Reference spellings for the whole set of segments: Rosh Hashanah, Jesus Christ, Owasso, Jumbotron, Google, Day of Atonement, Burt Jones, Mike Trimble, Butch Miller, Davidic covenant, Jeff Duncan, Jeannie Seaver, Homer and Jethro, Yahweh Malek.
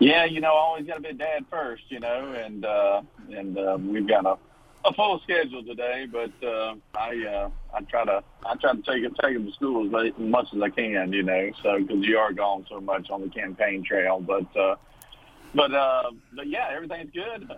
Yeah, you know, always got to be dad first, you know, and we've got a full schedule today, but I try to take him to school as late, as much as I can, you know, so because you are gone so much on the campaign trail, but yeah, everything's good.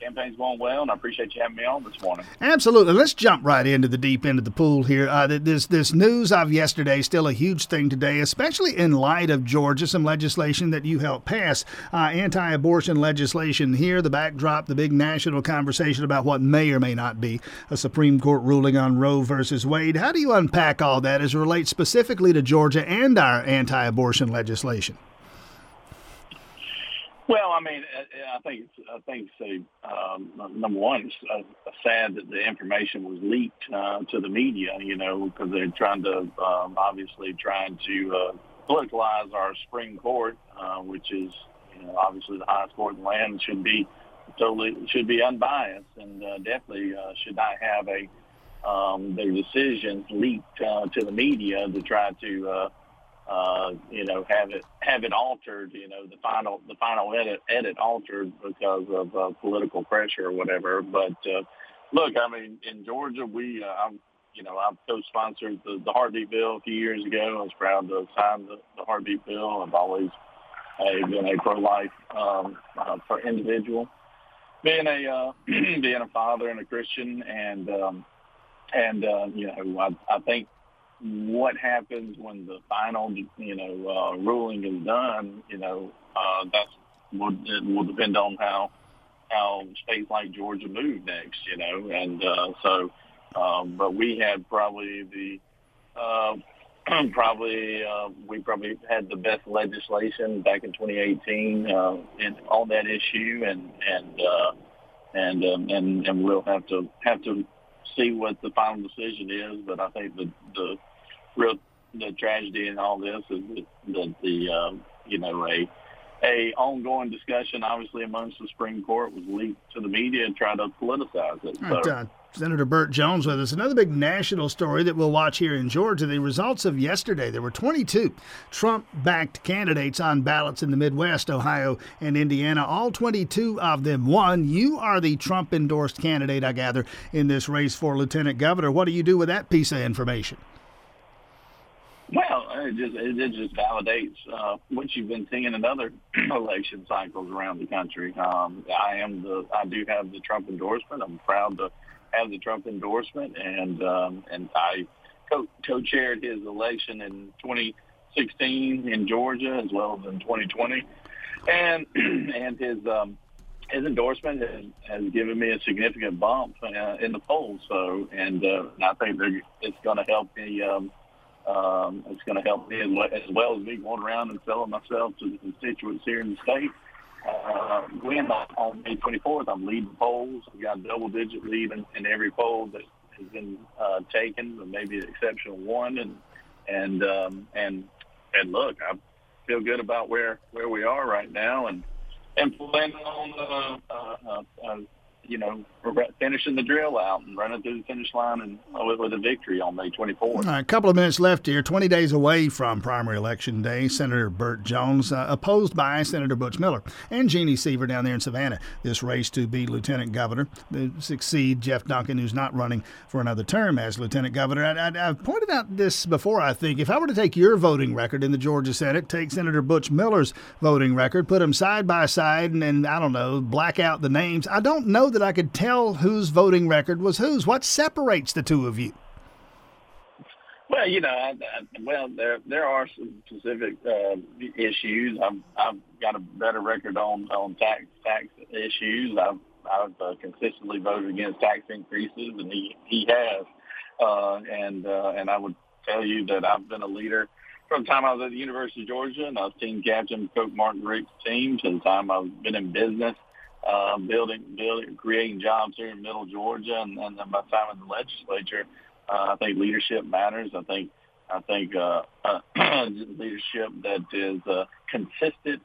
Campaign's going well, and I appreciate you having me on this morning. Absolutely. Let's jump right into the deep end of the pool here. This news of yesterday is still a huge thing today, especially in light of Georgia, some legislation that you helped pass, anti-abortion legislation here, the backdrop, the big national conversation about what may or may not be a Supreme Court ruling on Roe versus Wade. How do you unpack all that as it relates specifically to Georgia and our anti-abortion legislation? Well, I mean, I think number one, it's sad that the information was leaked to the media, you know, because they're trying to politicize our Supreme Court, which is, you know, obviously the highest court in the land, should be unbiased and definitely should not have their decisions leaked to the media to try to. You know, have it altered. You know, the final edit altered because of political pressure or whatever. But look, I mean, in Georgia, I co-sponsored the Harvey bill a few years ago. I was proud to sign the Harvey bill. I've always been a pro-life individual, being a father and a Christian, and you know, I think. What happens when the final, you know, ruling is done? You know, it will depend on how states like Georgia move next. You know, and but we had probably had the best legislation back in 2018 on that issue, and we'll have to see what the final decision is, but I think the real tragedy in all this is that a ongoing discussion, obviously, amongst the Supreme Court was leaked to the media and tried to politicize it. All right, Senator Burt Jones with us. Another big national story that we'll watch here in Georgia, the results of yesterday. There were 22 Trump-backed candidates on ballots in the Midwest, Ohio and Indiana. All 22 of them won. You are the Trump-endorsed candidate, I gather, in this race for lieutenant governor. What do you do with that piece of information? Well, it just validates what you've been seeing in other election cycles around the country. I do have the Trump endorsement. I'm proud to have the Trump endorsement, and I co-chaired his election in 2016 in Georgia as well as in 2020, and his endorsement has given me a significant bump in the polls. So, and I think it's going to help me. It's going to help me as well as me going around and selling myself to the constituents here in the state. When on May 24th, I'm leading polls. I've got a double-digit lead in every poll that has been taken, but maybe an exceptional one. And look, I feel good about where we are right now, and planning on finishing the drill out and running through the finish line and with a victory on May 24th. Right, a couple of minutes left here, 20 days away from primary election day. Senator Burt Jones, opposed by Senator Butch Miller and Jeannie Seaver down there in Savannah, this race to be lieutenant governor, to succeed Jeff Duncan, who's not running for another term as lieutenant governor. I've pointed out this before, I think. If I were to take your voting record in the Georgia Senate, take Senator Butch Miller's voting record, put them side by side, and I don't know, black out the names. I don't know that I could tell whose voting record was whose. What separates the two of you? Well, you know, there are some specific issues. I've got a better record on tax issues. I've consistently voted against tax increases, and he has. And I would tell you that I've been a leader from the time I was at the University of Georgia, and I was team captain of Coke Martin Rick's team to the time I've been in business. Creating jobs here in Middle Georgia, and then my time in the legislature, I think leadership matters. I think leadership that is consistent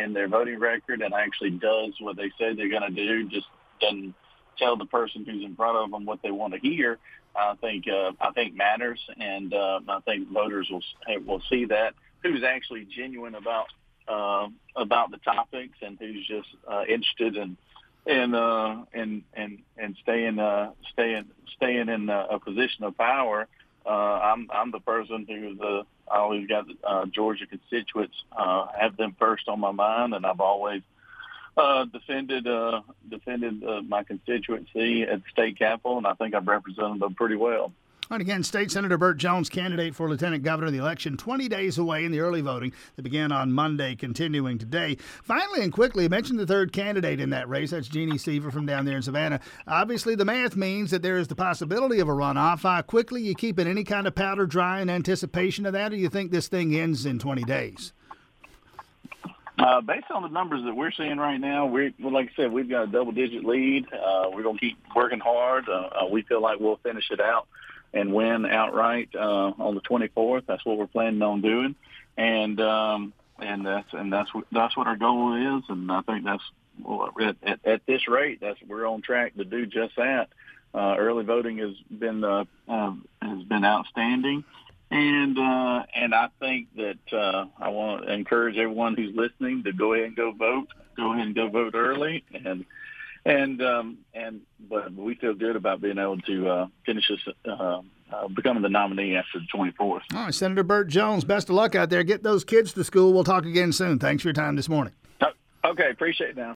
in their voting record and actually does what they say they're going to do, just doesn't tell the person who's in front of them what they want to hear. I think matters, and I think voters will see that who's actually genuine about about the topics and who's just interested in staying in a position of power. I'm the person who's I always got Georgia constituents, have them first on my mind, and I've always defended my constituency at the state capitol, and I think I've represented them pretty well. And again, State Senator Burt Jones, candidate for lieutenant governor in the election, 20 days away in the early voting that began on Monday, continuing today. Finally and quickly, mention the third candidate in that race. That's Jeannie Seaver from down there in Savannah. Obviously, the math means that there is the possibility of a runoff. How quickly you keeping any kind of powder dry in anticipation of that, or you think this thing ends in 20 days? Based on the numbers that we're seeing right now, like I said, we've got a double-digit lead. We're going to keep working hard. We feel like we'll finish it out and win outright on the 24th. That's what we're planning on doing, and that's what our goal is. And I think that's at this rate, we're on track to do just that. Early voting has been outstanding, and I think that I want to encourage everyone who's listening to go ahead and go vote. Go ahead and go vote early . But we feel good about being able to finish this, becoming the nominee after the 24th. All right, Senator Burt Jones, best of luck out there. Get those kids to school. We'll talk again soon. Thanks for your time this morning. Okay, appreciate it now.